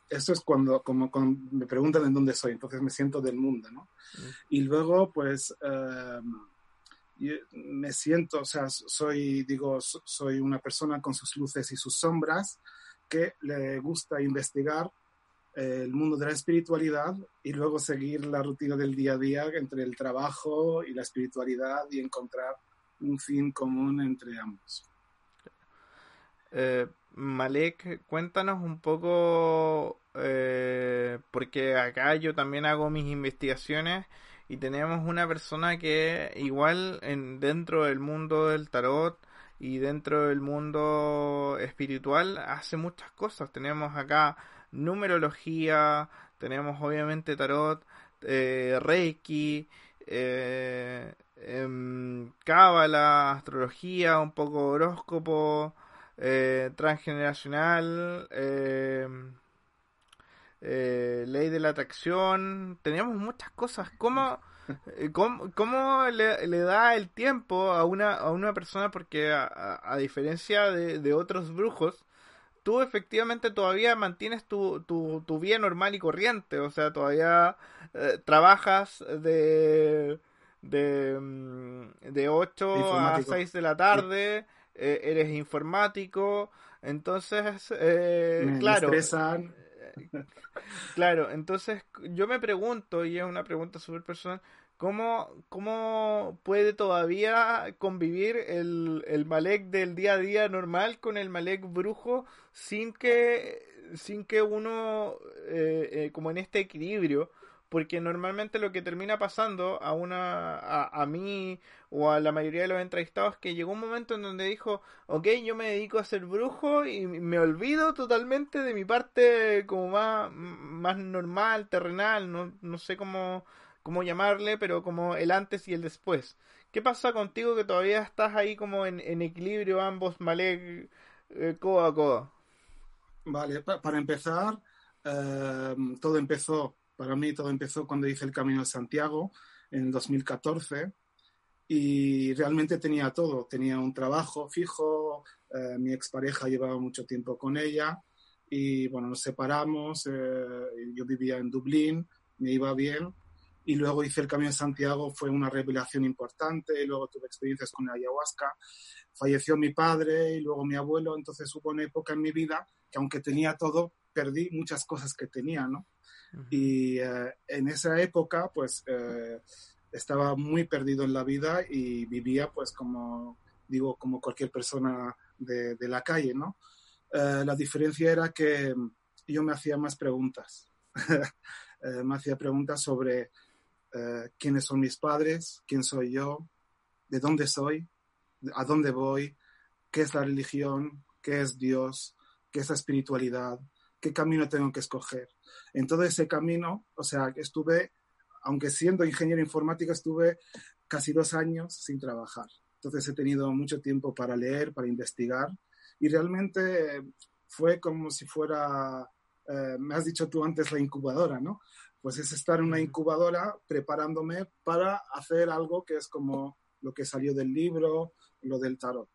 Eso es cuando me preguntan en dónde soy. Entonces me siento del mundo, ¿no? Y luego, pues, me siento, o sea, soy una persona con sus luces y sus sombras que le gusta investigar el mundo de la espiritualidad y luego seguir la rutina del día a día entre el trabajo y la espiritualidad y encontrar un fin común entre ambos. Malek, cuéntanos un poco, porque acá yo también hago mis investigaciones y tenemos una persona que igual dentro del mundo del tarot y dentro del mundo espiritual hace muchas cosas. Tenemos acá numerología, tenemos obviamente tarot, reiki, cábala, astrología, un poco horóscopo, transgeneracional, ley de la atracción. Tenemos muchas cosas. ¿Cómo le da el tiempo a una persona? Porque a diferencia de otros brujos, tú efectivamente todavía mantienes tu vida normal y corriente, o sea, todavía trabajas de 8 a 6 de la tarde, sí. Eres informático, entonces, claro, entonces yo me pregunto, y es una pregunta súper personal, ¿Cómo puede todavía convivir el Malek del día a día normal con el Malek brujo sin que uno, como en este equilibrio? Porque normalmente lo que termina pasando a mí o a la mayoría de los entrevistados es que llegó un momento en donde dijo, ok, yo me dedico a ser brujo y me olvido totalmente de mi parte como más normal, terrenal, no sé cómo llamarle, pero como el antes y el después. ¿Qué pasa contigo que todavía estás ahí como en equilibrio ambos, Malek, codo a codo? Vale, para empezar, todo empezó, para mí todo empezó cuando hice el Camino de Santiago en 2014 y realmente tenía todo, tenía un trabajo fijo, mi expareja llevaba mucho tiempo con ella y bueno, nos separamos, yo vivía en Dublín, me iba bien y luego hice el Camino de Santiago, fue una revelación importante y luego tuve experiencias con la ayahuasca, falleció mi padre y luego mi abuelo, entonces hubo una época en mi vida que aunque tenía todo, perdí muchas cosas que tenía, ¿no? Uh-huh. Y en esa época, pues, estaba muy perdido en la vida y vivía, pues, como digo, como cualquier persona de la calle, ¿no? La diferencia era que yo me hacía más preguntas. Me hacía preguntas sobre quiénes son mis padres, quién soy yo, de dónde soy, a dónde voy, qué es la religión, qué es Dios, qué es la espiritualidad, qué camino tengo que escoger. En todo ese camino, o sea, estuve, aunque siendo ingeniero informático, estuve casi 2 años sin trabajar. Entonces he tenido mucho tiempo para leer, para investigar y realmente fue como si fuera, me has dicho tú antes, la incubadora, ¿no? Pues es estar en una incubadora preparándome para hacer algo que es como lo que salió del libro, lo del tarot.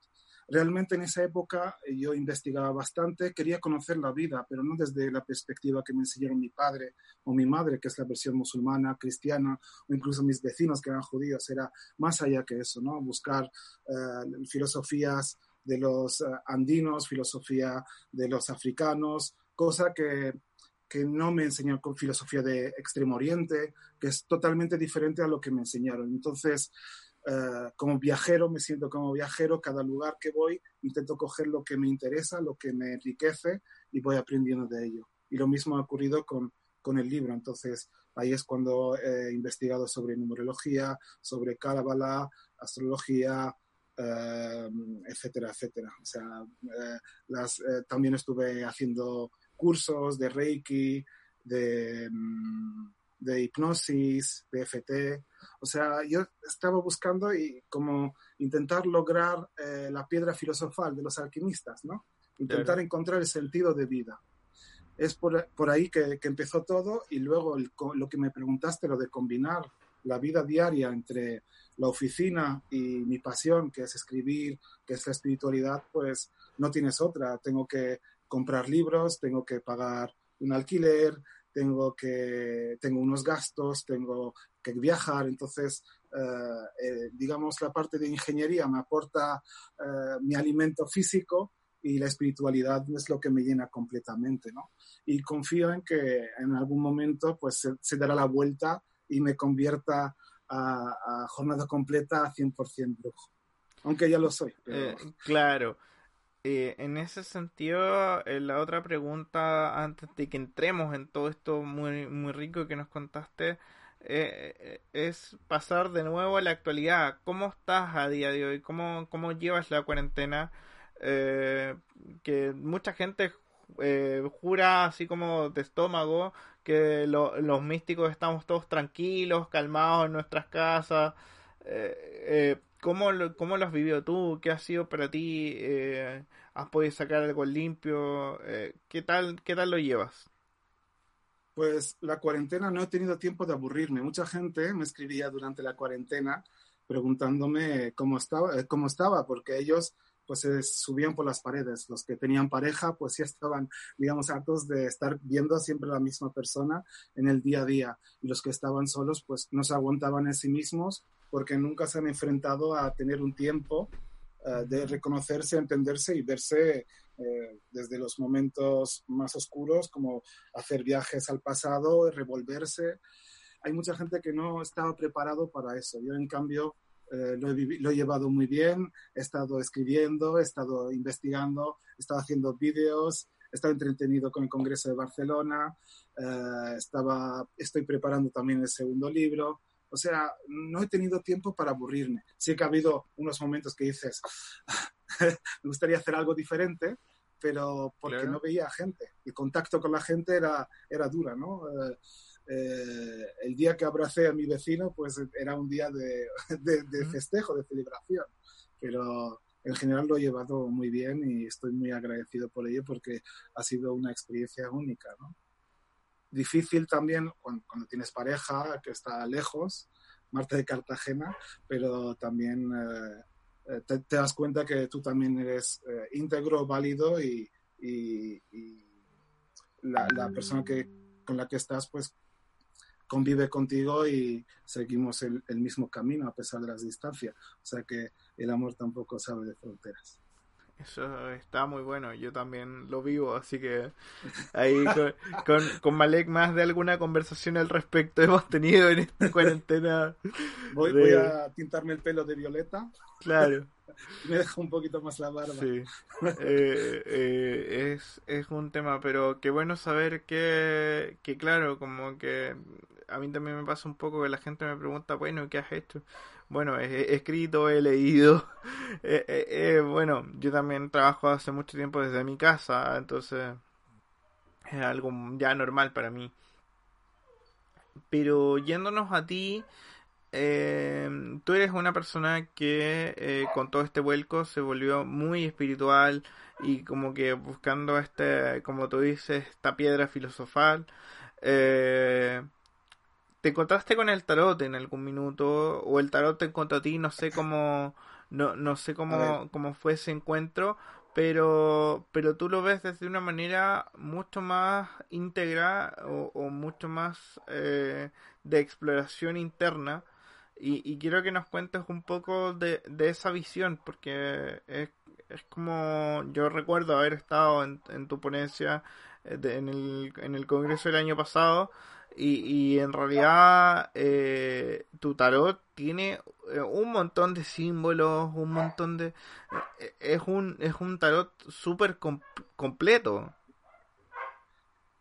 Realmente en esa época yo investigaba bastante, quería conocer la vida, pero no desde la perspectiva que me enseñaron mi padre o mi madre, que es la versión musulmana, cristiana, o incluso mis vecinos que eran judíos, era más allá que eso, ¿no? Buscar filosofías de los andinos, filosofía de los africanos, cosa que no me enseñaron con filosofía de Extremo Oriente, que es totalmente diferente a lo que me enseñaron. Entonces, como viajero, me siento como viajero, cada lugar que voy intento coger lo que me interesa, lo que me enriquece y voy aprendiendo de ello. Y lo mismo ha ocurrido con el libro, entonces ahí es cuando he investigado sobre numerología, sobre cábala, astrología, etcétera, etcétera. O sea, también estuve haciendo cursos de reiki, de hipnosis, de EFT, o sea, yo estaba buscando y como intentar lograr la piedra filosofal de los alquimistas, ¿no? Intentar encontrar el sentido de vida. Es por ahí que empezó todo y luego lo que me preguntaste, lo de combinar la vida diaria entre la oficina y mi pasión, que es escribir, que es la espiritualidad, pues no tienes otra. Tengo que comprar libros, tengo que pagar un alquiler, tengo unos gastos, tengo que viajar, entonces, digamos, la parte de ingeniería me aporta mi alimento físico y la espiritualidad es lo que me llena completamente, ¿no? Y confío en que en algún momento pues se dará la vuelta y me convierta a jornada completa a 100% brujo, aunque ya lo soy. Pero... claro. En ese sentido, la otra pregunta antes de que entremos en todo esto muy, muy rico que nos contaste es pasar de nuevo a la actualidad. ¿Cómo estás a día de hoy? ¿Cómo llevas la cuarentena? Que mucha gente jura así como de estómago que los místicos estamos todos tranquilos, calmados en nuestras casas. ¿Cómo lo has vivido tú? ¿Qué ha sido para ti? ¿Has podido sacar algo limpio? ¿Qué tal lo llevas? Pues la cuarentena no he tenido tiempo de aburrirme. Mucha gente me escribía durante la cuarentena preguntándome cómo estaba, porque ellos pues se subían por las paredes. Los que tenían pareja pues ya estaban, digamos, hartos de estar viendo siempre a la misma persona en el día a día. Y los que estaban solos pues no se aguantaban en sí mismos, porque nunca se han enfrentado a tener un tiempo de reconocerse, entenderse y verse desde los momentos más oscuros, como hacer viajes al pasado, revolverse. Hay mucha gente que no estaba preparado para eso. Yo, en cambio, lo he llevado muy bien. He estado escribiendo, he estado investigando, he estado haciendo vídeos, he estado entretenido con el Congreso de Barcelona, estoy preparando también el segundo libro. O sea, no he tenido tiempo para aburrirme. Sí que ha habido unos momentos que dices, me gustaría hacer algo diferente, pero porque claro, no veía gente. El contacto con la gente era dura, ¿no? El día que abracé a mi vecino, pues era un día de festejo, de celebración. Pero en general lo he llevado muy bien y estoy muy agradecido por ello porque ha sido una experiencia única, ¿no? difícil también cuando tienes pareja que está lejos, Marte de Cartagena, pero también te das cuenta que tú también eres íntegro, válido y la persona con la que estás pues convive contigo y seguimos el mismo camino a pesar de las distancias. O sea que el amor tampoco sabe de fronteras. Eso está muy bueno, yo también lo vivo, así que ahí con Malek más de alguna conversación al respecto hemos tenido en esta cuarentena. Voy a tintarme el pelo de violeta. Claro. Me dejo un poquito más la barba. Sí. Es un tema, pero qué bueno saber que claro, como que a mí también me pasa un poco que la gente me pregunta, bueno, ¿qué has hecho? Bueno, he escrito, he leído, bueno, yo también trabajo hace mucho tiempo desde mi casa, entonces es algo ya normal para mí. Pero yéndonos a ti, tú eres una persona que con todo este vuelco se volvió muy espiritual y como que buscando como tú dices, esta piedra filosofal. ¿Te encontraste con el tarot en algún minuto? ¿O el tarot te encontró a ti? No sé cómo fue ese encuentro, pero tú lo ves desde una manera mucho más íntegra o mucho más de exploración interna. Y quiero que nos cuentes un poco de esa visión, porque es como yo recuerdo haber estado en tu ponencia en el congreso del año pasado. Y en realidad tu tarot tiene un montón de símbolos, un montón de... Es un tarot súper completo.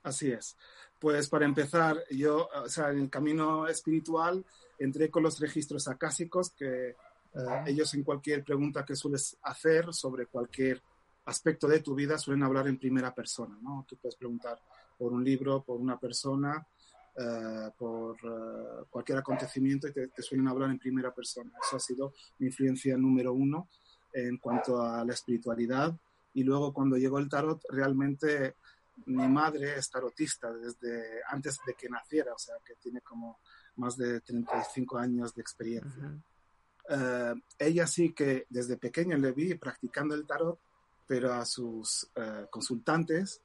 Así es. Pues para empezar, yo, o sea, en el camino espiritual entré con los registros akásicos que ellos en cualquier pregunta que sueles hacer sobre cualquier aspecto de tu vida suelen hablar en primera persona, ¿no? Tú puedes preguntar por un libro, por una persona... Por cualquier acontecimiento y te suelen hablar en primera persona. Eso ha sido mi influencia número uno en cuanto a la espiritualidad. Y luego cuando llegó el tarot, realmente mi madre es tarotista desde antes de que naciera, o sea que tiene como más de 35 años de experiencia. Uh-huh. Ella sí que desde pequeña le vi practicando el tarot, pero a sus consultantes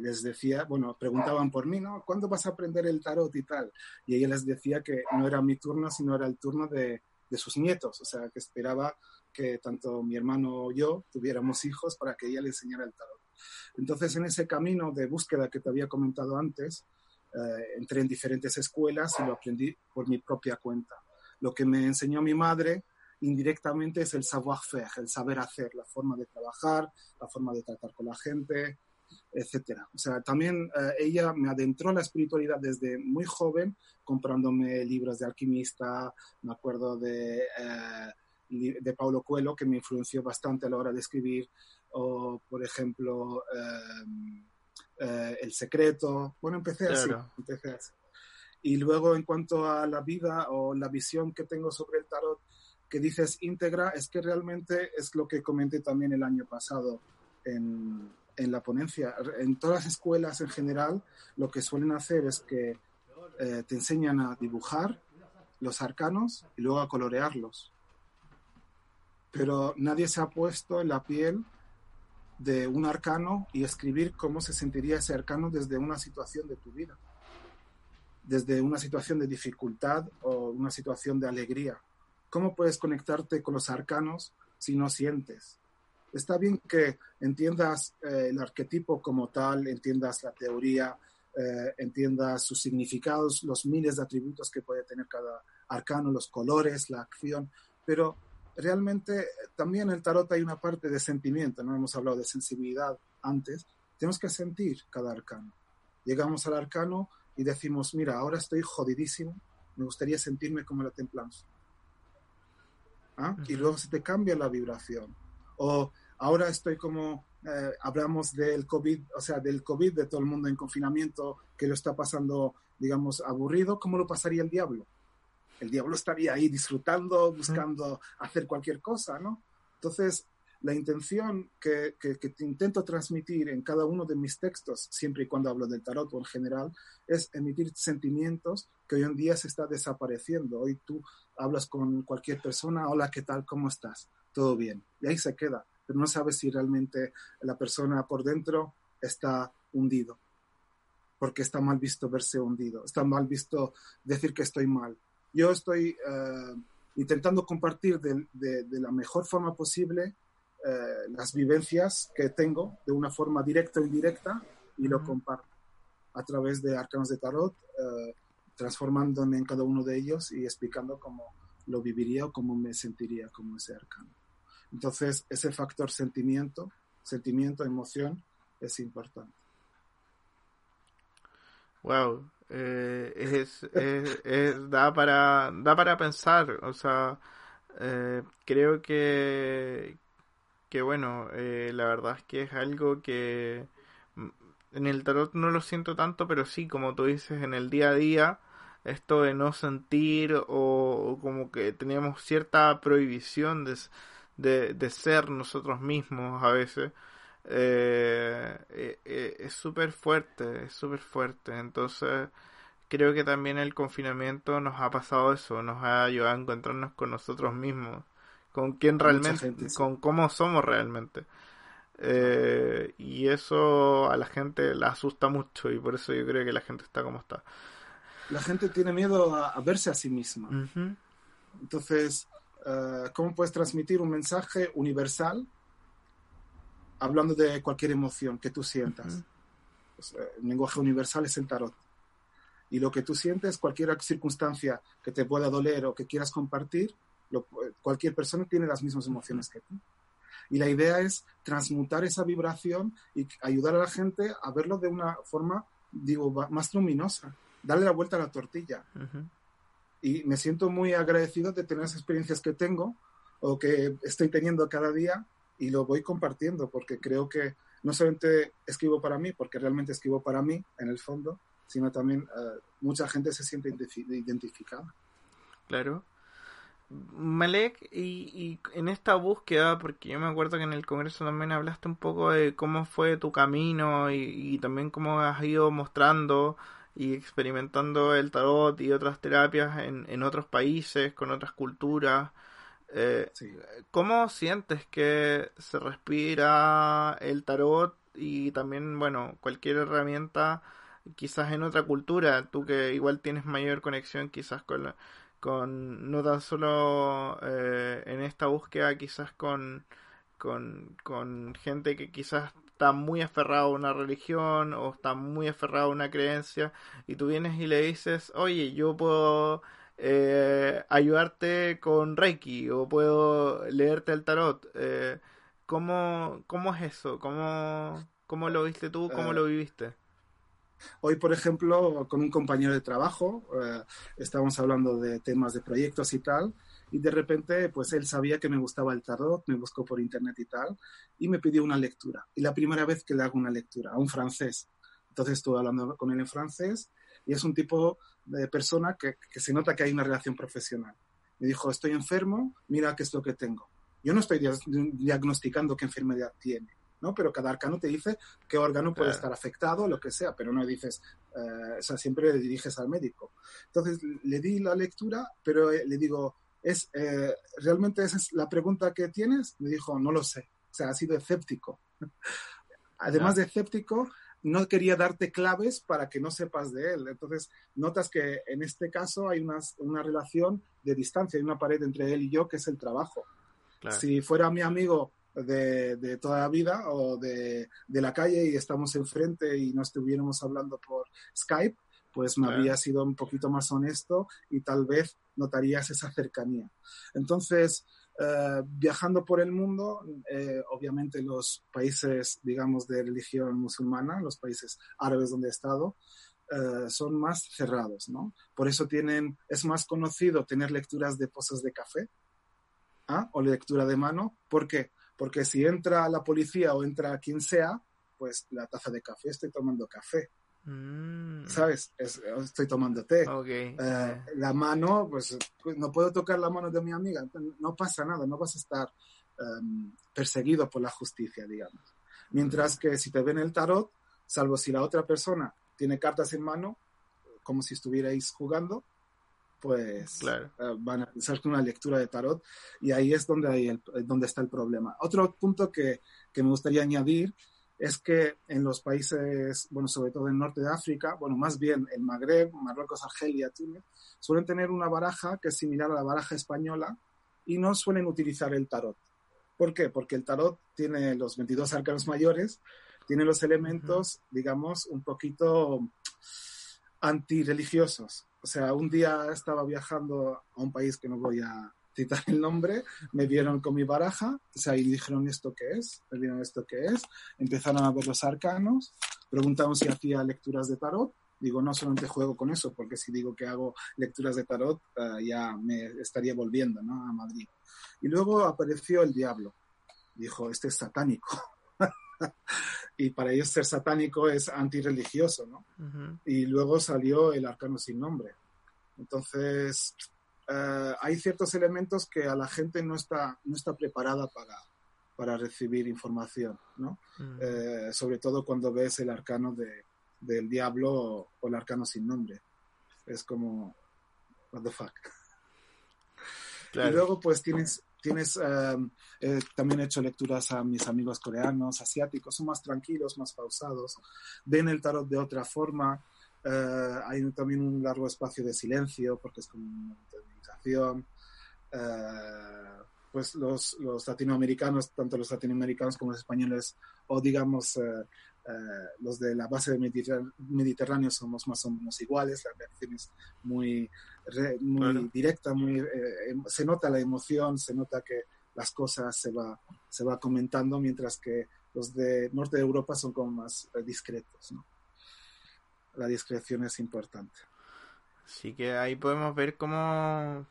les decía, bueno, preguntaban por mí, ¿no? ¿Cuándo vas a aprender el tarot y tal? Y ella les decía que no era mi turno, sino era el turno de sus nietos, o sea, que esperaba que tanto mi hermano o yo tuviéramos hijos para que ella le enseñara el tarot. Entonces, en ese camino de búsqueda que te había comentado antes, entré en diferentes escuelas y lo aprendí por mi propia cuenta. Lo que me enseñó mi madre indirectamente es el savoir-faire, el saber hacer, la forma de trabajar, la forma de tratar con la gente, etcétera. O sea, también ella me adentró en la espiritualidad desde muy joven, comprándome libros de alquimista, me acuerdo de Paulo Coelho, que me influenció bastante a la hora de escribir, o por ejemplo El secreto. Bueno, empecé así. Y luego en cuanto a la vida o la visión que tengo sobre el tarot, que dices íntegra, es que realmente es lo que comenté también el año pasado en la ponencia. En todas las escuelas en general lo que suelen hacer es que te enseñan a dibujar los arcanos y luego a colorearlos. Pero nadie se ha puesto en la piel de un arcano y escribir cómo se sentiría ese arcano desde una situación de tu vida. Desde una situación de dificultad o una situación de alegría. ¿Cómo puedes conectarte con los arcanos si no sientes? Está bien que entiendas el arquetipo como tal, entiendas la teoría, entiendas sus significados, los miles de atributos que puede tener cada arcano, los colores, la acción, pero realmente también en el tarot hay una parte de sentimiento, ¿no? Hemos hablado de sensibilidad antes, tenemos que sentir cada arcano. Llegamos al arcano y decimos, mira, ahora estoy jodidísimo, me gustaría sentirme como la templanza. ¿Ah? Uh-huh. Y luego se te cambia la vibración. O ahora estoy como, hablamos del COVID, o sea, del COVID, de todo el mundo en confinamiento, que lo está pasando, digamos, aburrido, ¿cómo lo pasaría el diablo? El diablo estaría ahí disfrutando, buscando hacer cualquier cosa, ¿no? Entonces, La intención que intento transmitir en cada uno de mis textos, siempre y cuando hablo del tarot o en general, es emitir sentimientos que hoy en día se está desapareciendo. Hoy tú hablas con cualquier persona, hola, ¿qué tal? ¿Cómo estás? Todo bien. Y ahí se queda, pero no sabes si realmente la persona por dentro está hundido, porque está mal visto verse hundido, está mal visto decir que estoy mal. Yo estoy intentando compartir de la mejor forma posible las vivencias que tengo de una forma directa o indirecta y lo comparto a través de arcanos de tarot, transformándome en cada uno de ellos y explicando cómo lo viviría o cómo me sentiría como ese arcano. Entonces, ese factor sentimiento, emoción, es importante. Wow, da para pensar, o sea, creo que bueno, la verdad es que es algo que en el tarot no lo siento tanto, pero sí, como tú dices, en el día a día, esto de no sentir o como que tenemos cierta prohibición de ser nosotros mismos a veces. Es súper fuerte, entonces creo que también el confinamiento nos ha pasado eso, nos ha ayudado a encontrarnos con nosotros mismos, con quién realmente, gente, sí, con cómo somos realmente, y eso a la gente la asusta mucho y por eso yo creo que la gente está como está. La gente tiene miedo a verse a sí misma. Uh-huh. Entonces, ¿cómo puedes transmitir un mensaje universal hablando de cualquier emoción que tú sientas? Uh-huh. Pues, el lenguaje universal es el tarot. Y lo que tú sientes, cualquier circunstancia que te pueda doler o que quieras compartir, cualquier persona tiene las mismas emociones que tú. Y la idea es transmutar esa vibración y ayudar a la gente a verlo de una forma, más luminosa. Darle la vuelta a la tortilla. Uh-huh. Y me siento muy agradecido de tener las experiencias que tengo o que estoy teniendo cada día, y lo voy compartiendo porque creo que no solamente escribo para mí, porque realmente escribo para mí en el fondo, sino también mucha gente se siente identificada. Claro. Malek, y en esta búsqueda, porque yo me acuerdo que en el Congreso también hablaste un poco de cómo fue tu camino y también cómo has ido mostrando y experimentando el tarot y otras terapias en otros países, con otras culturas. Sí. ¿Cómo sientes que se respira el tarot y también, bueno, cualquier herramienta quizás en otra cultura? Tú que igual tienes mayor conexión quizás con no tan solo en esta búsqueda, quizás con gente que quizás está muy aferrada a una religión o está muy aferrada a una creencia, y tú vienes y le dices, oye, yo puedo ayudarte con reiki o puedo leerte el tarot. ¿Cómo es eso? ¿Cómo lo viste tú? ¿Cómo lo viviste? Hoy, por ejemplo, con un compañero de trabajo estábamos hablando de temas de proyectos y tal, y de repente pues él sabía que me gustaba el tarot, me buscó por internet y tal, y me pidió una lectura. Y la primera vez que le hago una lectura a un francés, entonces estuve hablando con él en francés, y es un tipo de persona que se nota que hay una relación profesional. Me dijo, estoy enfermo, mira qué es lo que tengo. Yo no estoy diagnosticando qué enfermedad tiene, ¿no? Pero cada arcano te dice qué órgano puede estar afectado, lo que sea, pero no dices, o sea, siempre le diriges al médico. Entonces le di la lectura, pero le digo, ¿realmente esa es la pregunta que tienes? Me dijo, no lo sé, o sea, ha sido escéptico. Además de escéptico, no quería darte claves para que no sepas de él. Entonces, notas que en este caso hay una relación de distancia, hay una pared entre él y yo que es el trabajo. Claro. Si fuera mi amigo de toda la vida o de la calle y estamos enfrente y no estuviéramos hablando por Skype, pues me habría sido un poquito más honesto y tal vez notarías esa cercanía. Entonces, viajando por el mundo, obviamente los países, digamos, de religión musulmana, los países árabes donde he estado, son más cerrados, ¿no? Por eso es más conocido tener lecturas de pozos de café o lectura de mano. ¿Por qué? Porque si entra la policía o entra quien sea, pues la taza de café, estoy tomando café. ¿Sabes? Estoy tomando té. Okay. La mano, pues no puedo tocar la mano de mi amiga, no pasa nada, no vas a estar perseguidos por la justicia, digamos. Mientras que si te ven el tarot, salvo si la otra persona tiene cartas en mano, como si estuvierais jugando, pues claro, van a hacerte una lectura de tarot, y ahí es donde, donde está el problema. Otro punto que me gustaría añadir es que en los países, bueno, sobre todo en el norte de África, bueno, más bien el Magreb, Marruecos, Argelia, Túnez, suelen tener una baraja que es similar a la baraja española y no suelen utilizar el tarot. ¿Por qué? Porque el tarot tiene los 22 arcanos mayores, tiene los elementos, digamos, un poquito antirreligiosos. O sea, un día estaba viajando a un país que no voy a citar el nombre, me vieron con mi baraja, o sea, y dijeron, ¿esto qué es? Me vieron, ¿esto qué es? Empezaron a ver los arcanos, preguntaron si hacía lecturas de tarot. Digo, no, solamente juego con eso, porque si digo que hago lecturas de tarot, ya me estaría volviendo, ¿no?, a Madrid. Y luego apareció el diablo. Dijo, este es satánico. Y para ellos ser satánico es antirreligioso, ¿no? Uh-huh. Y luego salió el arcano sin nombre. Entonces, hay ciertos elementos que a la gente no está preparada para recibir información, ¿no? Uh-huh. Sobre todo cuando ves el arcano del diablo o el arcano sin nombre. Es como, what the fuck. Claro. Y luego pues tienes también he hecho lecturas a mis amigos coreanos, asiáticos, son más tranquilos, más pausados, ven el tarot de otra forma, hay también un largo espacio de silencio porque es como una meditación. Pues los latinoamericanos, tanto los latinoamericanos como los españoles, o digamos los de la base del Mediterráneo, somos más o menos iguales, la reacción es muy claro, directa, se nota la emoción, se nota que las cosas se va comentando, mientras que los de norte de Europa son como más discretos, ¿no? La discreción es importante. Así que ahí podemos ver cómo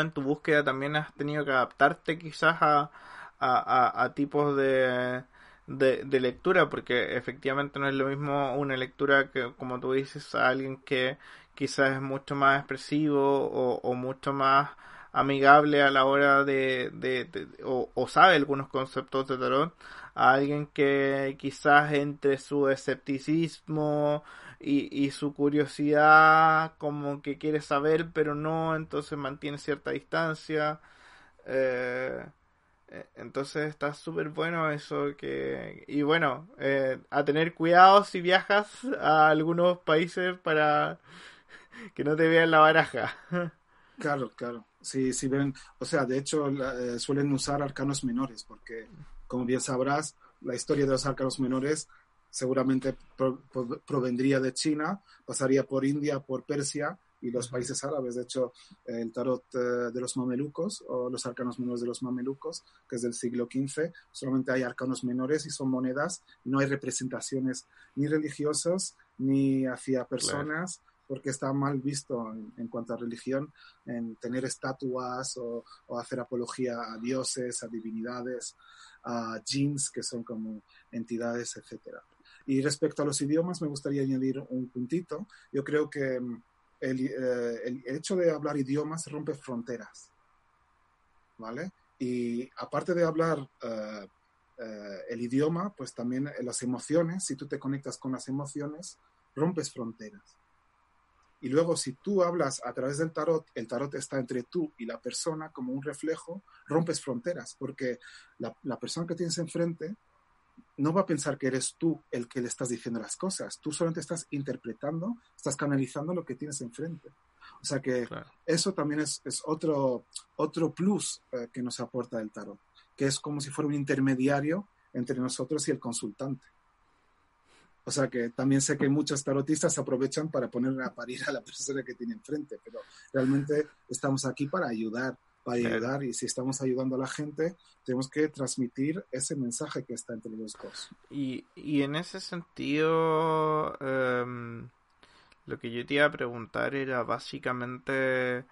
en tu búsqueda también has tenido que adaptarte quizás a tipos de lectura, porque efectivamente no es lo mismo una lectura que, como tú dices, a alguien que quizás es mucho más expresivo o mucho más amigable a la hora de sabe algunos conceptos de tarot, a alguien que quizás entre su escepticismo y su curiosidad como que quiere saber pero no, entonces mantiene cierta distancia. Entonces está súper bueno eso y bueno, a tener cuidado si viajas a algunos países para que no te vean la baraja. Claro, sí ven, o sea, de hecho suelen usar arcanos menores porque, como bien sabrás, la historia de los arcanos menores seguramente provendría de China, pasaría por India, por Persia y los países árabes. De hecho, el tarot de los mamelucos o los arcanos menores de los mamelucos, que es del siglo XV, solamente hay arcanos menores y son monedas, no hay representaciones ni religiosas ni hacia personas, claro, porque está mal visto en cuanto a religión en tener estatuas o hacer apología a dioses, a divinidades, a jinns, que son como entidades, etcétera. Y respecto a los idiomas, me gustaría añadir un puntito. Yo creo que el hecho de hablar idiomas rompe fronteras, ¿vale? Y aparte de hablar el idioma, pues también las emociones, si tú te conectas con las emociones, rompes fronteras. Y luego, si tú hablas a través del tarot, el tarot está entre tú y la persona como un reflejo, rompes fronteras, porque la persona que tienes enfrente no va a pensar que eres tú el que le estás diciendo las cosas. Tú solamente estás interpretando, estás canalizando lo que tienes enfrente. O sea que claro, eso también es otro plus que nos aporta el tarot, que es como si fuera un intermediario entre nosotros y el consultante. O sea que también sé que muchos tarotistas se aprovechan para poner a parir a la persona que tiene enfrente, pero realmente estamos aquí para ayudar. Y si estamos ayudando a la gente, tenemos que transmitir ese mensaje que está entre los dos. Y en ese sentido, lo que yo te iba a preguntar era básicamente,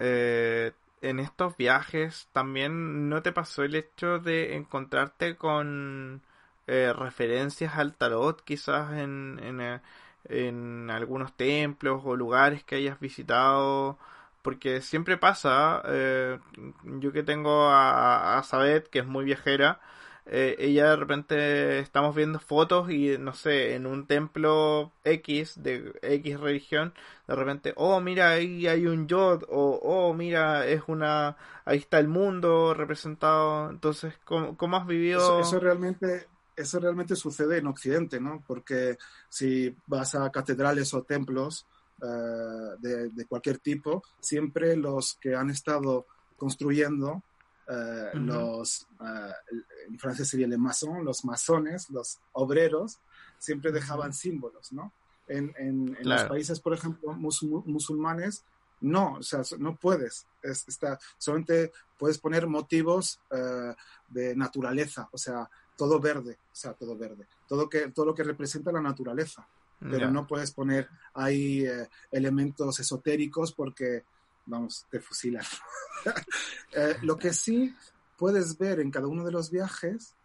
en estos viajes también, ¿no te pasó el hecho de encontrarte con referencias al tarot quizás en algunos templos o lugares que hayas visitado? porque siempre pasa, yo que tengo a Sabeth, que es muy viajera, ella de repente estamos viendo fotos y no sé, en un templo X de X religión, de repente, oh mira, ahí hay un yod, o oh mira, es una, ahí está el mundo representado. Entonces, ¿cómo has vivido? Eso realmente sucede en Occidente, ¿no? Porque si vas a catedrales o templos de cualquier tipo, siempre los que han estado construyendo uh-huh. En Francia sería el maçon, los masones, los obreros, siempre dejaban símbolos, ¿no? En claro. Los países, por ejemplo, musulmanes, no, o sea, no puedes, solamente puedes poner motivos de naturaleza, o sea, todo verde, todo lo que representa la naturaleza, pero yeah. No puedes poner ahí elementos esotéricos porque vamos, te fusilan. Lo que sí puedes ver en cada uno de los viajes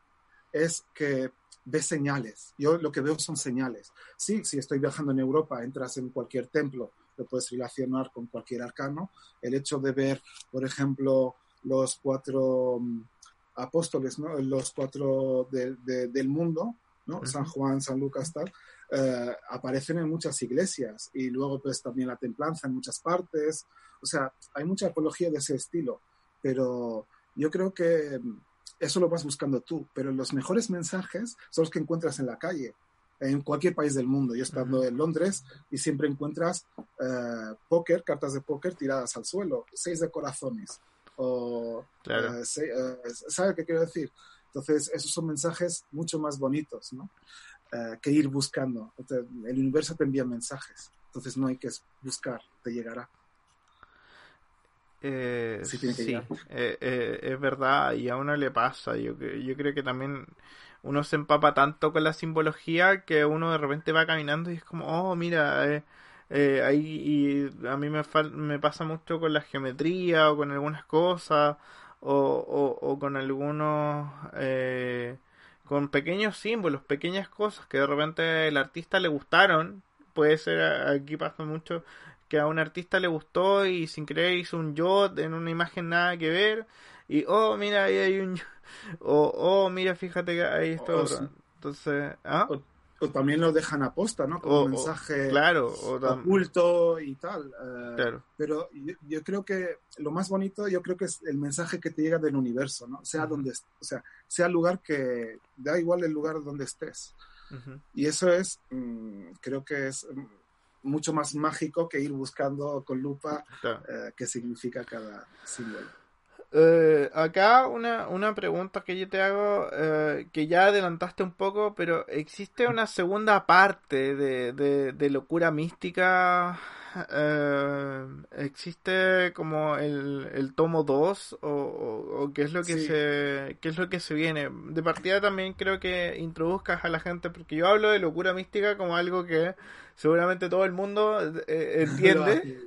es que ves señales. Yo lo que veo son señales. Sí, si estoy viajando en Europa, entras en cualquier templo, lo puedes relacionar con cualquier arcano. El hecho de ver, por ejemplo, los 4 apóstoles, ¿no? Los 4 del mundo, ¿no? Uh-huh. San Juan, San Lucas, tal, aparecen en muchas iglesias y luego pues también la templanza en muchas partes. O sea, hay mucha apología de ese estilo, pero yo creo que eso lo vas buscando tú, pero los mejores mensajes son los que encuentras en la calle, en cualquier país del mundo. Yo he estado uh-huh. en Londres y siempre encuentras póker, cartas de póker tiradas al suelo, 6 de corazones, o claro. ¿Sabes qué quiero decir? Entonces, esos son mensajes mucho más bonitos, ¿no? Que ir buscando. El universo te envía mensajes. Entonces, no hay que buscar, te llegará. Es verdad, y a uno le pasa. Yo creo que también uno se empapa tanto con la simbología que uno de repente va caminando y es como, oh, mira, ahí. Y a mí me pasa mucho con la geometría o con algunas cosas. O con algunos con pequeños símbolos, pequeñas cosas que de repente el artista le gustaron. Puede ser, aquí pasa mucho que a un artista le gustó y sin querer hizo un yod en una imagen nada que ver y oh mira ahí hay un yod, o mira fíjate que ahí está otro. Entonces o también lo dejan a posta, ¿no? Como mensaje oculto y tal. Claro. Pero yo creo que lo más bonito, yo creo que es el mensaje que te llega del universo, ¿no? Sea uh-huh. donde, o sea, sea el lugar que da igual el lugar donde estés. Uh-huh. Y eso es, creo que es mucho más mágico que ir buscando con lupa claro. Qué significa cada símbolo. Acá una pregunta que yo te hago, que ya adelantaste un poco, pero ¿existe una segunda parte de Locura Mística? ¿Existe como el tomo 2? ¿O qué es lo que sí. Qué es lo que se viene? De partida también creo que introduzcas a la gente, porque yo hablo de Locura Mística como algo que seguramente todo el mundo entiende.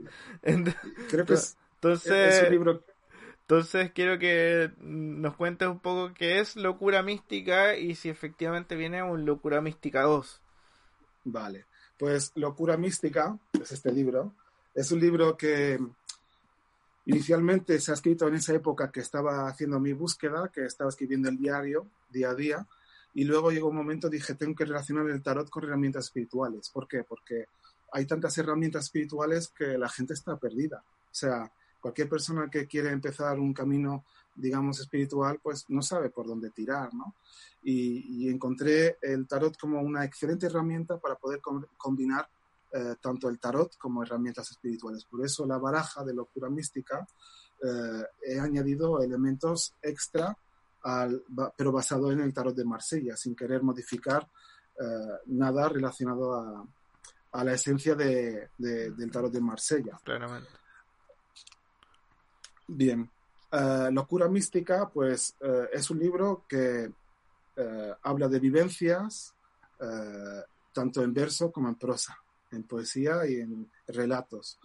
Creo que entonces, es un libro... Entonces quiero que nos cuentes un poco qué es Locura Mística y si efectivamente viene un Locura Mística 2. Vale, pues Locura Mística, es este libro, es un libro que inicialmente se ha escrito en esa época que estaba haciendo mi búsqueda, que estaba escribiendo el diario, día a día, y luego llegó un momento, dije, tengo que relacionar el tarot con herramientas espirituales. ¿Por qué? Porque hay tantas herramientas espirituales que la gente está perdida, o sea... Cualquier persona que quiere empezar un camino, digamos, espiritual, pues no sabe por dónde tirar, ¿no? Y encontré el tarot como una excelente herramienta para poder combinar tanto el tarot como herramientas espirituales. Por eso la baraja de Locura Mística he añadido elementos extra, pero basado en el tarot de Marsella, sin querer modificar nada relacionado a la esencia del tarot de Marsella. Claramente. Bien, Locura Mística, pues es un libro que habla de vivencias, tanto en verso como en prosa, en poesía y en relatos.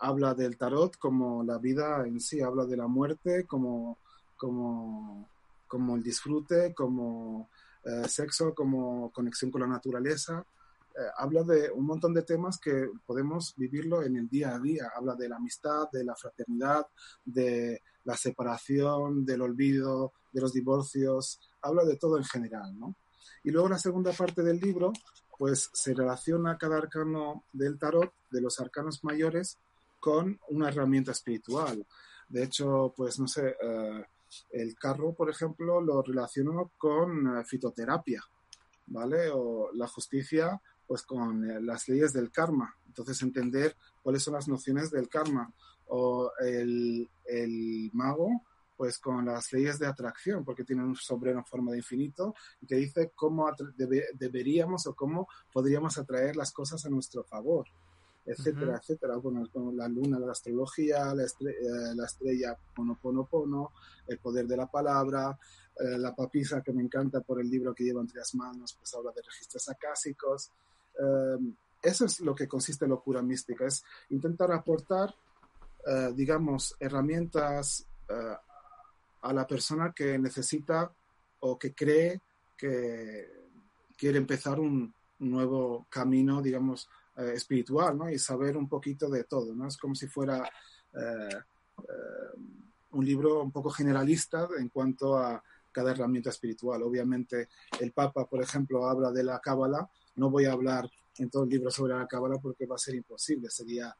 Habla del tarot como la vida en sí, habla de la muerte como el disfrute, como sexo, como conexión con la naturaleza. habla de un montón de temas que podemos vivirlo en el día a día. Habla de la amistad, de la fraternidad, de la separación, del olvido, de los divorcios, habla de todo en general, ¿no? Y luego la segunda parte del libro, pues se relaciona cada arcano del tarot, de los arcanos mayores, con una herramienta espiritual. De hecho, pues no sé, el carro, por ejemplo, lo relaciono con fitoterapia, ¿vale? O la justicia, pues con las leyes del karma. Entonces, entender cuáles son las nociones del karma. O el mago, pues con las leyes de atracción, porque tiene un sombrero en forma de infinito y que dice cómo deberíamos o cómo podríamos atraer las cosas a nuestro favor, etcétera, uh-huh, etcétera. Bueno, con la luna, la astrología, la estrella Ponoponopono, el poder de la palabra, la papisa, que me encanta por el libro que lleva entre las manos, pues habla de registros akásicos. Eso es lo que consiste en Locura Mística, es intentar aportar, digamos, herramientas a la persona que necesita o que cree que quiere empezar un nuevo camino, digamos, espiritual, ¿no? Y saber un poquito de todo, ¿no? Es como si fuera un libro un poco generalista en cuanto a cada herramienta espiritual. Obviamente el Papa, por ejemplo, habla de la cábala. No voy a hablar en todo el libro sobre la cábala porque va a ser imposible, sería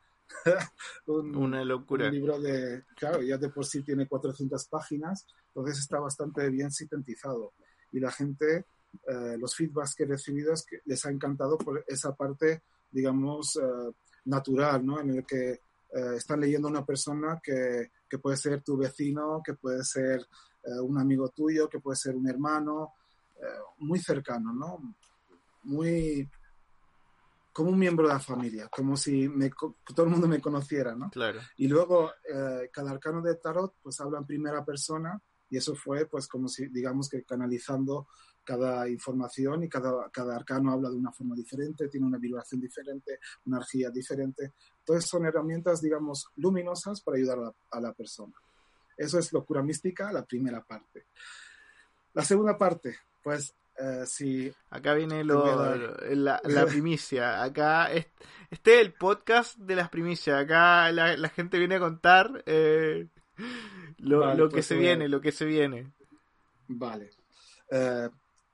una locura. Un libro de, claro, ya de por sí tiene 400 páginas, entonces está bastante bien sintetizado. Y la gente, los feedbacks que he recibido es que les ha encantado por esa parte, digamos, natural, ¿no? En el que están leyendo a una persona que puede ser tu vecino, que puede ser un amigo tuyo, que puede ser un hermano, muy cercano, ¿no? Muy como un miembro de la familia, como si todo el mundo me conociera, ¿no? Claro. Y luego, cada arcano de tarot, pues habla en primera persona, y eso fue, pues, como si, digamos, que canalizando cada información, y cada arcano habla de una forma diferente, tiene una vibración diferente, una energía diferente. Entonces, son herramientas, digamos, luminosas para ayudar a la persona. Eso es Locura Mística, la primera parte. La segunda parte, pues, sí. Acá viene la primicia. Acá este es el podcast de las primicias. Acá la gente viene a contar lo que se viene. Vale.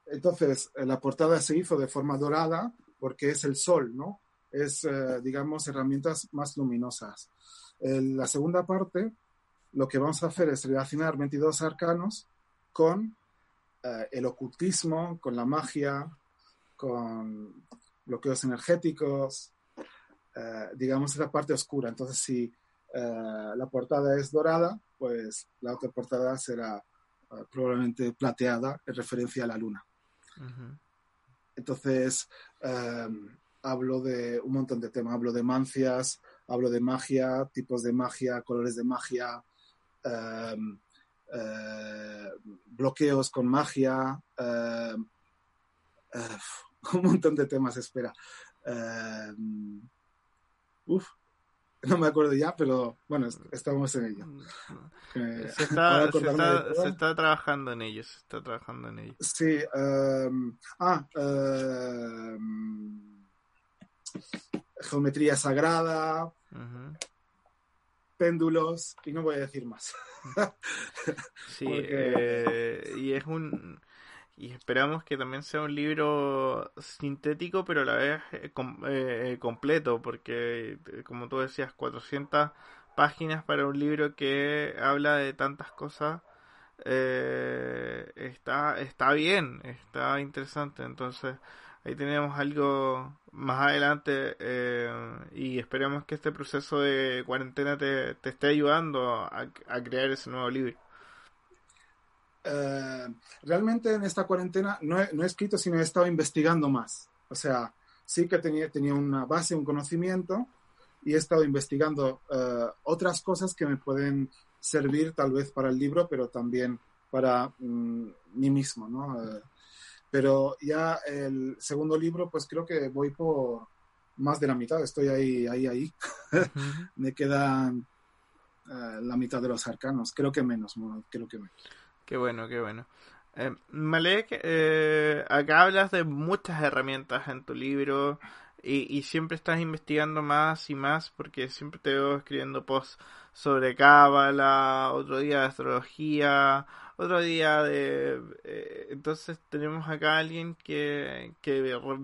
Entonces, la portada se hizo de forma dorada porque es el sol, ¿no? Es, digamos, herramientas más luminosas. La segunda parte, lo que vamos a hacer es relacionar 22 arcanos con el ocultismo, con la magia, con bloqueos energéticos, digamos, la parte oscura. Entonces, si la portada es dorada, pues la otra portada será probablemente plateada, en referencia a la luna. Uh-huh. Entonces, hablo de un montón de temas. Hablo de mancias, hablo de magia, tipos de magia, colores de magia, bloqueos con magia, un montón de temas, espera. No me acuerdo ya, pero bueno, estamos en ello. Se está trabajando en ello. Sí. Geometría sagrada. Uh-huh. Péndulos, y no voy a decir más. Sí, y esperamos que también sea un libro sintético, pero a la vez completo, porque como tú decías, 400 páginas para un libro que habla de tantas cosas, está bien, está interesante. Entonces ahí tenemos algo más adelante, y esperamos que este proceso de cuarentena te esté ayudando a crear ese nuevo libro. Realmente en esta cuarentena no he escrito, sino he estado investigando más. O sea, sí que tenía una base, un conocimiento, y he estado investigando otras cosas que me pueden servir tal vez para el libro, pero también para mí mismo, ¿no? Pero ya el segundo libro, pues creo que voy por más de la mitad. Estoy ahí. Uh-huh. Me quedan la mitad de los arcanos. Creo que menos. Qué bueno. Malek, acá hablas de muchas herramientas en tu libro y siempre estás investigando más y más, porque siempre te veo escribiendo posts sobre cábala, otro día de astrología, otro día de... entonces tenemos acá a alguien que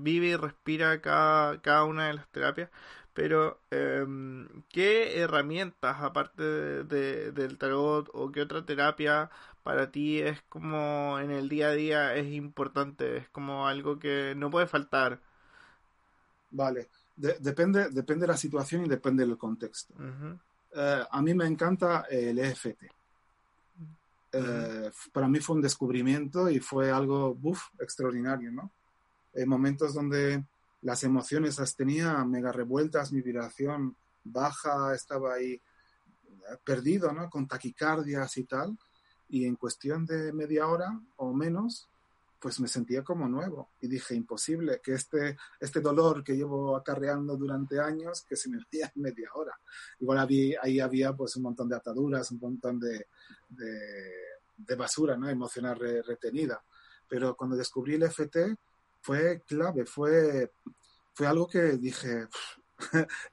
vive y respira cada una de las terapias. Pero, ¿qué herramientas, aparte del tarot, o qué otra terapia para ti es como en el día a día es importante? Es como algo que no puede faltar. Vale. Depende de la situación y depende del contexto. Uh-huh. A mí me encanta el EFT. Uh-huh. Para mí fue un descubrimiento y fue algo extraordinario, ¿no? Hay momentos donde... las emociones las tenía mega revueltas, mi vibración baja, estaba ahí perdido, ¿no? Con taquicardias y tal. Y en cuestión de media hora o menos, pues me sentía como nuevo. Y dije, imposible que este dolor que llevo acarreando durante años, que se me vaya en media hora. Igual ahí había pues un montón de ataduras, un montón de basura, ¿no? Emocional retenida. Pero cuando descubrí el EFT... fue clave, fue algo que dije,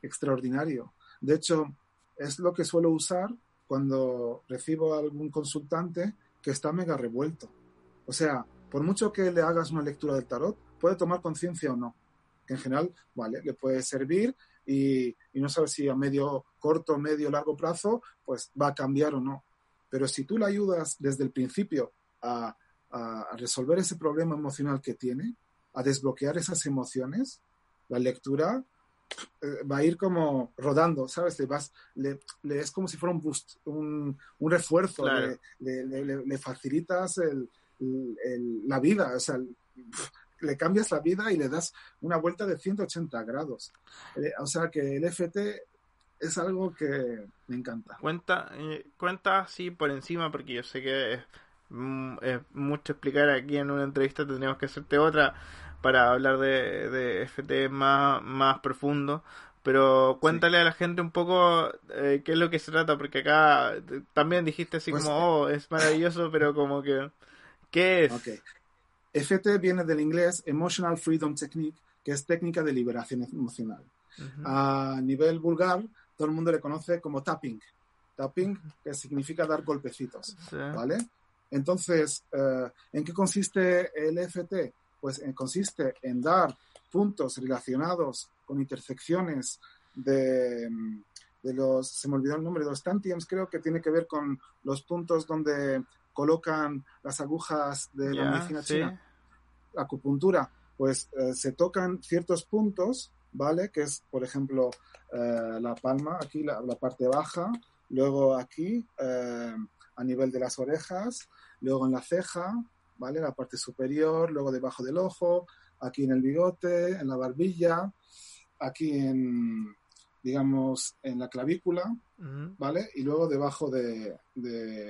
extraordinario. De hecho, es lo que suelo usar cuando recibo a algún consultante que está mega revuelto. O sea, por mucho que le hagas una lectura del tarot, puede tomar conciencia o no. En general, vale, le puede servir y no sabes si a medio corto, medio largo plazo, pues va a cambiar o no. Pero si tú le ayudas desde el principio a resolver ese problema emocional que tiene, a desbloquear esas emociones, la lectura va a ir como rodando, ¿sabes? Es como si fuera un boost, un refuerzo, claro. le facilitas la vida, o sea, le cambias la vida y le das una vuelta de 180 grados. O sea que el EFT es algo que me encanta. Cuenta así por encima, porque yo sé que... es mucho explicar aquí en una entrevista, tendríamos que hacerte otra para hablar de FT más profundo, pero cuéntale a la gente un poco qué es lo que se trata, porque acá también dijiste así pues, como, es maravilloso, pero como que, ¿qué es? Okay. FT viene del inglés Emotional Freedom Technique, que es técnica de liberación emocional. Uh-huh. A nivel vulgar, todo el mundo le conoce como tapping, que significa dar golpecitos, sí. ¿Vale? Entonces, ¿en qué consiste el EFT? Pues consiste en dar puntos relacionados con intersecciones de los... se me olvidó el nombre de los tantiums, creo que tiene que ver con los puntos donde colocan las agujas de la medicina china. La acupuntura, pues se tocan ciertos puntos, ¿vale? Que es, por ejemplo, la palma, aquí la parte baja, luego aquí... a nivel de las orejas, luego en la ceja, ¿vale? La parte superior, luego debajo del ojo, aquí en el bigote, en la barbilla, aquí en, digamos, en la clavícula, ¿vale? Y luego debajo de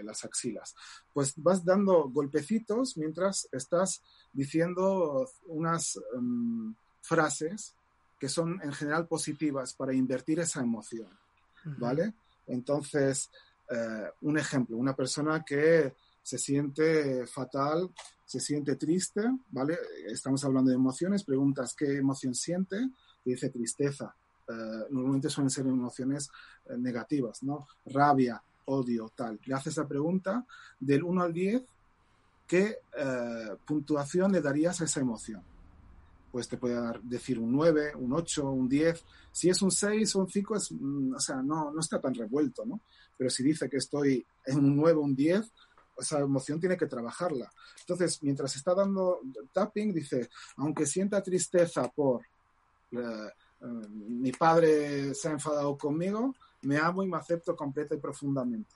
las axilas. Pues vas dando golpecitos mientras estás diciendo unas frases que son en general positivas para invertir esa emoción, ¿vale? Entonces... un ejemplo, una persona que se siente fatal, se siente triste, ¿vale? Estamos hablando de emociones, preguntas qué emoción siente, y dice tristeza. Normalmente suelen ser emociones negativas, ¿no? Rabia, odio, tal. Le haces la pregunta del 1 al 10, ¿qué puntuación le darías a esa emoción? Pues te puede decir un 9, un 8, un 10. Si es un 6 o un 5, es, o sea, no está tan revuelto, ¿no? Pero si dice que estoy en un 9 o un 10, esa emoción tiene que trabajarla. Entonces, mientras está dando tapping, dice, aunque sienta tristeza por mi padre se ha enfadado conmigo, me amo y me acepto completa y profundamente.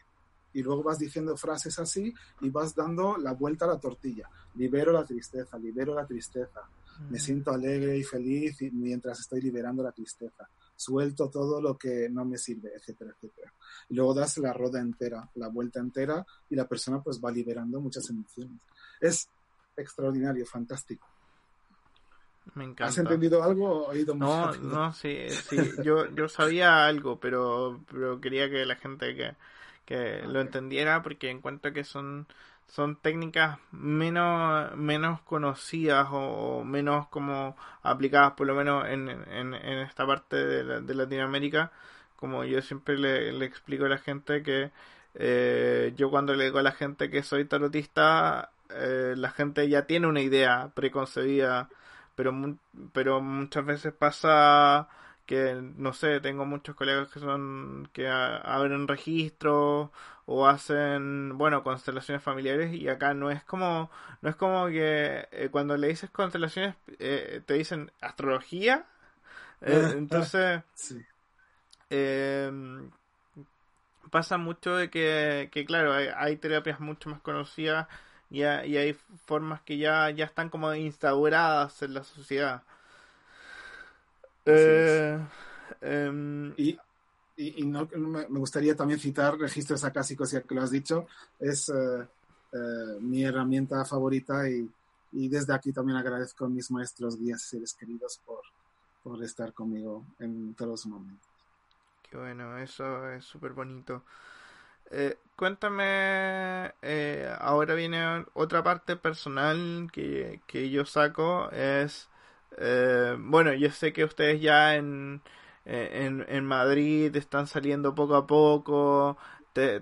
Y luego vas diciendo frases así y vas dando la vuelta a la tortilla. Libero la tristeza, libero la tristeza. Me siento alegre y feliz mientras estoy liberando la tristeza. Suelto todo lo que no me sirve, etcétera, etcétera. Y luego das la rueda entera, la vuelta entera, y la persona pues va liberando muchas emociones. Es extraordinario, fantástico. Me encanta. ¿Has entendido algo o oído mucho? No, sí. Yo sabía algo, pero quería que la gente que lo entendiera, porque encuentro que son... son técnicas menos conocidas o menos como aplicadas, por lo menos en esta parte de Latinoamérica. Como yo siempre le explico a la gente que yo cuando le digo a la gente que soy tarotista, la gente ya tiene una idea preconcebida, pero muchas veces pasa que, no sé, tengo muchos colegas que abren registros o hacen, bueno, constelaciones familiares, y acá no es como que cuando le dices constelaciones te dicen astrología, entonces sí. Pasa mucho de que claro, hay terapias mucho más conocidas y hay formas que ya están como instauradas en la sociedad. Y no, me gustaría también citar registros akásicos, ya que lo has dicho. Es mi herramienta favorita, y desde aquí también agradezco a mis maestros, guías, seres queridos por estar conmigo en todos los momentos. Qué bueno, eso es súper bonito. Cuéntame, ahora viene otra parte personal que yo saco, es... bueno, yo sé que ustedes ya en Madrid están saliendo poco a poco.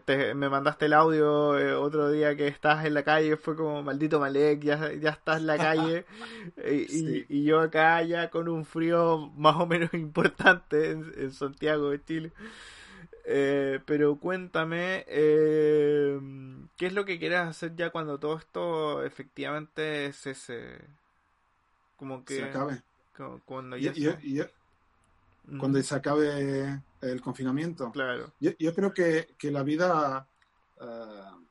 Me mandaste el audio otro día que estás en la calle, fue como, maldito Malek, ya estás en la calle. Sí. y yo acá ya con un frío más o menos importante en Santiago de Chile. Pero cuéntame, ¿qué es lo que quieres hacer ya cuando todo esto efectivamente cese? Como que se acabe. Cuando cuando se acabe el confinamiento. Claro. Yo creo que la vida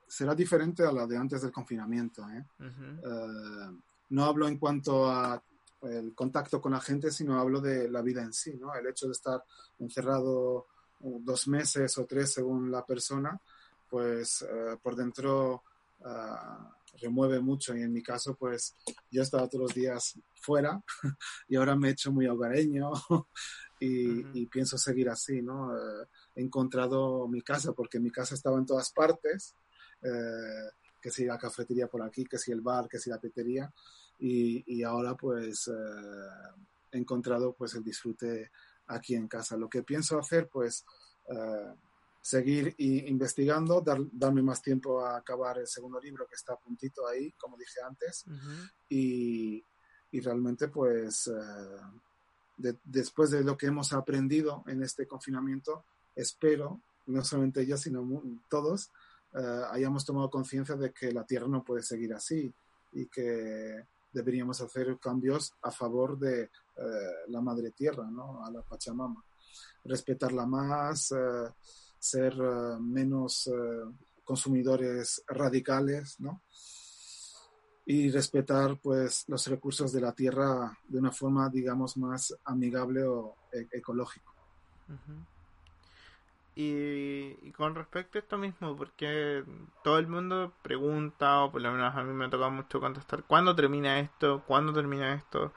será diferente a la de antes del confinamiento, ¿eh? Uh-huh. No hablo en cuanto a el contacto con la gente, sino hablo de la vida en sí, ¿no? El hecho de estar encerrado 2 meses o 3 según la persona, pues por dentro... remueve mucho, y en mi caso pues yo estaba todos los días fuera y ahora me he hecho muy hogareño y pienso seguir así, ¿no? He encontrado mi casa, porque mi casa estaba en todas partes, que si la cafetería por aquí, que si el bar, que si la pizzería, y ahora pues he encontrado pues el disfrute aquí en casa. Lo que pienso hacer pues... seguir investigando, darme más tiempo a acabar el segundo libro, que está a puntito ahí, como dije antes. Uh-huh. Y realmente, pues, después de lo que hemos aprendido en este confinamiento, espero, no solamente yo, sino todos, hayamos tomado conciencia de que la Tierra no puede seguir así y que deberíamos hacer cambios a favor de la Madre Tierra, ¿no? A la Pachamama. Respetarla más... ser menos consumidores radicales, ¿no? Y respetar pues los recursos de la tierra de una forma, digamos, más amigable o ecológica. Uh-huh. Y con respecto a esto mismo, porque todo el mundo pregunta, o por lo menos a mí me ha tocado mucho contestar, ¿cuándo termina esto? ¿Cuándo termina esto?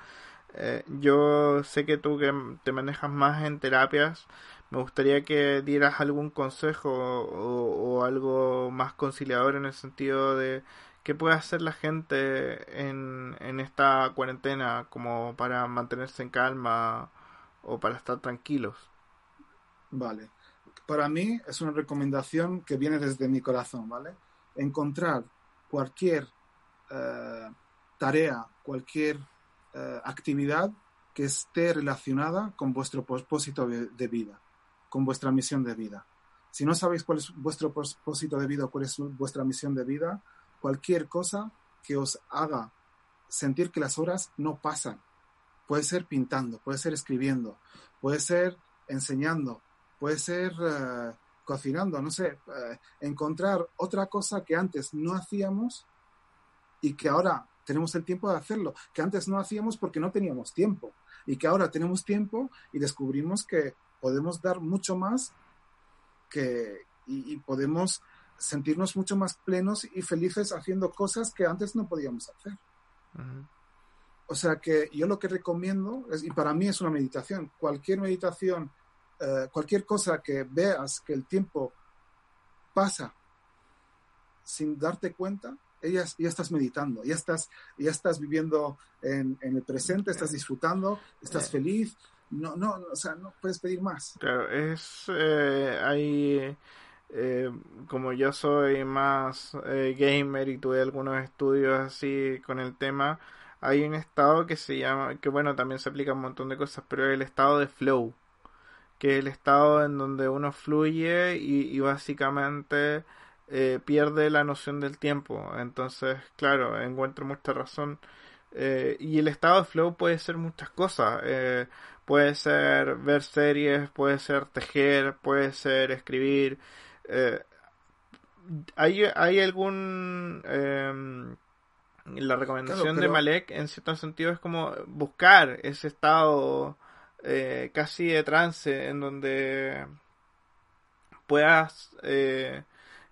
Yo sé que tú que te manejas más en terapias, me gustaría que dieras algún consejo o algo más conciliador, en el sentido de qué puede hacer la gente en esta cuarentena como para mantenerse en calma o para estar tranquilos. Vale. Para mí es una recomendación que viene desde mi corazón, ¿vale? Encontrar cualquier tarea, cualquier actividad que esté relacionada con vuestro propósito de vida, con vuestra misión de vida. Si no sabéis cuál es vuestro propósito de vida o cuál es vuestra misión de vida, cualquier cosa que os haga sentir que las horas no pasan. Puede ser pintando, puede ser escribiendo, puede ser enseñando, puede ser cocinando, no sé, encontrar otra cosa que antes no hacíamos y que ahora tenemos el tiempo de hacerlo, que antes no hacíamos porque no teníamos tiempo, y que ahora tenemos tiempo y descubrimos que podemos dar mucho más y podemos sentirnos mucho más plenos y felices haciendo cosas que antes no podíamos hacer. Uh-huh. O sea que yo lo que recomiendo, y para mí es una meditación, cualquier meditación, cualquier cosa que veas que el tiempo pasa sin darte cuenta, ya estás meditando, ya estás viviendo en el presente, estás disfrutando, estás feliz. No, o sea, no puedes pedir más. Claro, es como yo soy más gamer y tuve algunos estudios así con el tema, hay un estado que se llama, que bueno, también se aplica a un montón de cosas, pero el estado de flow, que es el estado en donde uno fluye y básicamente pierde la noción del tiempo. Entonces, claro, encuentro mucha razón. Y el estado de flow puede ser muchas cosas, puede ser ver series, puede ser tejer, puede ser escribir. ¿Hay algún... la recomendación, claro, pero... de Malek en cierto sentido es como buscar ese estado casi de trance en donde puedas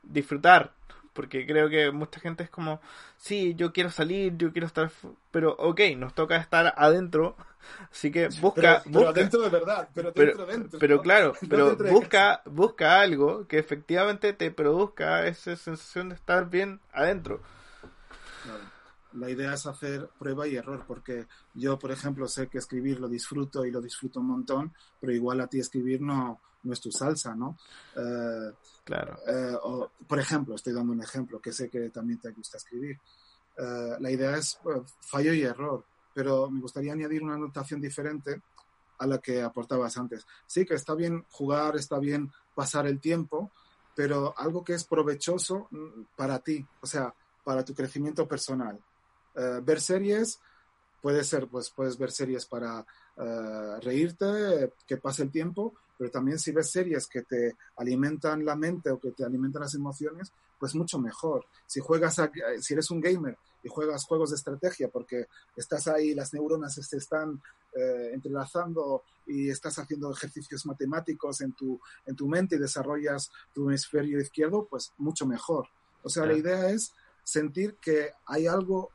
disfrutar? Porque creo que mucha gente es como, sí, yo quiero salir, yo quiero estar... Pero, ok, nos toca estar adentro, así que busca... Pero adentro de verdad, pero adentro. Pero ¿no? Claro, pero busca algo que efectivamente te produzca esa sensación de estar bien adentro. La idea es hacer prueba y error, porque yo, por ejemplo, sé que escribir lo disfruto y lo disfruto un montón, pero igual a ti escribir no es tu salsa, ¿no? Claro. O, por ejemplo, estoy dando un ejemplo que sé que también te gusta escribir. La idea es fallo y error, pero me gustaría añadir una anotación diferente a la que aportabas antes. Sí, que está bien jugar, está bien pasar el tiempo, pero algo que es provechoso para ti, o sea, para tu crecimiento personal. Ver series, puede ser, pues puedes ver series para reírte, que pase el tiempo, pero también si ves series que te alimentan la mente o que te alimentan las emociones, pues mucho mejor. Si eres un gamer y juegas juegos de estrategia porque estás ahí, las neuronas se están entrelazando y estás haciendo ejercicios matemáticos en tu mente y desarrollas tu hemisferio izquierdo, pues mucho mejor. O sea, la idea es sentir que hay algo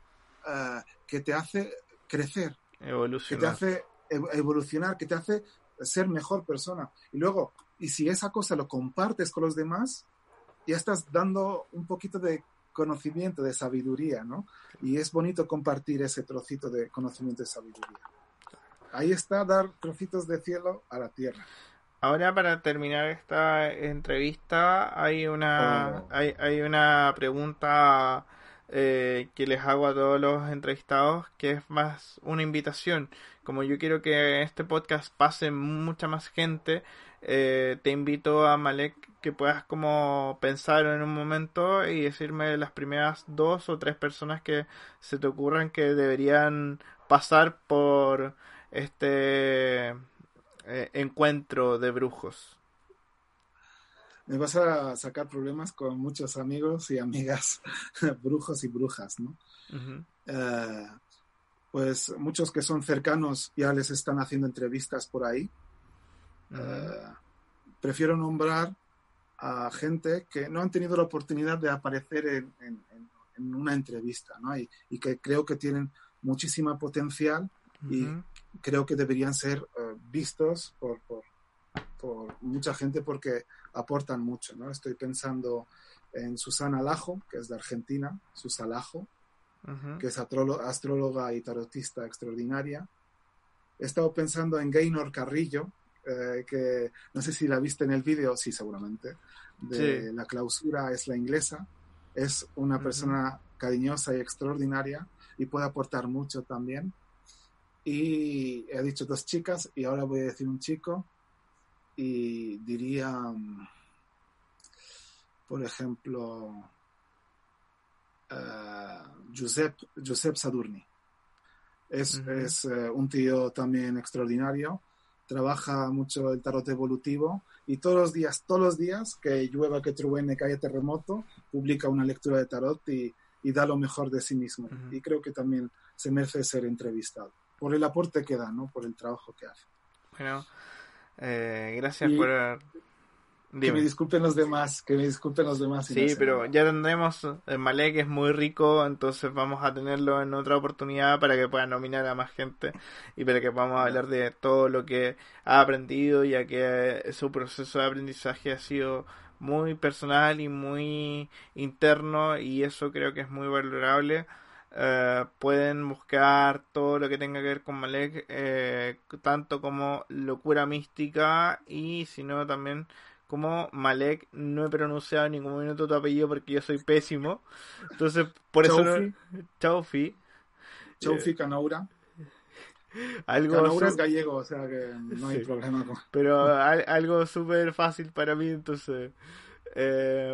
que te hace crecer, evolucionar. Que te hace evolucionar, que te hace ser mejor persona. Y luego, y si esa cosa lo compartes con los demás, ya estás dando un poquito de conocimiento, de sabiduría, ¿no? Y es bonito compartir ese trocito de conocimiento y sabiduría. Ahí está, dar trocitos de cielo a la tierra. Ahora, para terminar esta entrevista, hay una pregunta que les hago a todos los entrevistados, que es más una invitación. Como yo quiero que este podcast pase mucha más gente, te invito a Malek que puedas como pensar en un momento y decirme las primeras 2 o 3 personas que se te ocurran que deberían pasar por este... encuentro de brujos. Me vas a sacar problemas con muchos amigos y amigas brujos y brujas, ¿no? Uh-huh. Pues muchos que son cercanos ya les están haciendo entrevistas por ahí. Uh-huh. Prefiero nombrar a gente que no han tenido la oportunidad de aparecer en una entrevista, ¿no? Y que creo que tienen muchísima potencial. Y uh-huh. creo que deberían ser vistos por mucha gente porque aportan mucho, ¿no? Estoy pensando en Susana Lajo, que es de Argentina, Susana Lajo, uh-huh. que es astróloga y tarotista extraordinaria. He estado pensando en Gaynor Carrillo, que no sé si la viste en el vídeo, sí, seguramente, de sí. La clausura es la inglesa. Es una uh-huh. persona cariñosa y extraordinaria y puede aportar mucho también. Y he dicho 2 chicas y ahora voy a decir un chico y diría, por ejemplo, Giuseppe Sadurni. Es un tío también extraordinario, trabaja mucho el tarot evolutivo y todos los días, que llueva, que truene, que haya terremoto, publica una lectura de tarot y da lo mejor de sí mismo. Uh-huh. Y creo que también se merece ser entrevistado. Por el aporte que da, ¿no? Por el trabajo que hace. Bueno, gracias y por... Dime. Que me disculpen los demás. Sí, no, pero ya tendremos... Malek es muy rico, entonces vamos a tenerlo en otra oportunidad para que pueda nominar a más gente y para que podamos hablar de todo lo que ha aprendido, ya que su proceso de aprendizaje ha sido muy personal y muy interno, y eso creo que es muy valorable. Pueden buscar todo lo que tenga que ver con Malek, tanto como Locura Mística, y si no también como Malek. No he pronunciado en ningún minuto tu apellido porque yo soy pésimo, entonces por eso Chaufi Canaura. Algo Canaura es gallego, o sea que no hay problema con... Pero algo súper fácil para mí, entonces...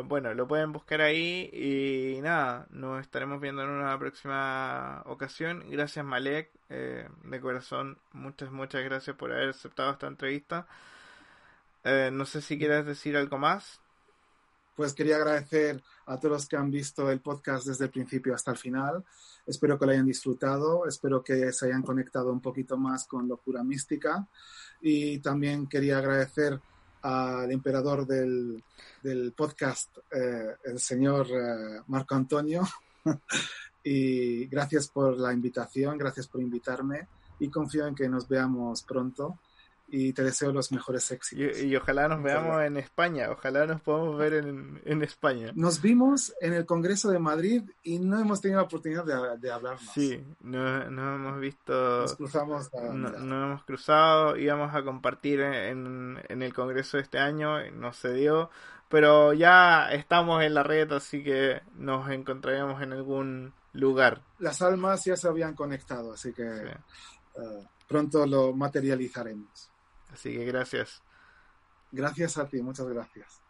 bueno, lo pueden buscar ahí y nada, nos estaremos viendo en una próxima ocasión. Gracias Malek, de corazón, muchas gracias por haber aceptado esta entrevista. No sé si quieres decir algo más. Pues quería agradecer a todos los que han visto el podcast desde el principio hasta el final. Espero que lo hayan disfrutado, espero que se hayan conectado un poquito más con Locura Mística, y también quería agradecer al emperador del podcast, el señor Marco Antonio, y gracias por la invitación, gracias por invitarme, y confío en que nos veamos pronto y te deseo los mejores éxitos. Y ojalá nos veamos en España, ojalá nos podamos ver en España. Nos vimos en el Congreso de Madrid y no hemos tenido la oportunidad de hablarnos. Sí, no hemos visto... Nos cruzamos. No hemos cruzado, íbamos a compartir en el Congreso de este año, no se dio, pero ya estamos en la red, así que nos encontraremos en algún lugar. Las almas ya se habían conectado, así que pronto lo materializaremos. Así que gracias. Gracias a ti, muchas gracias.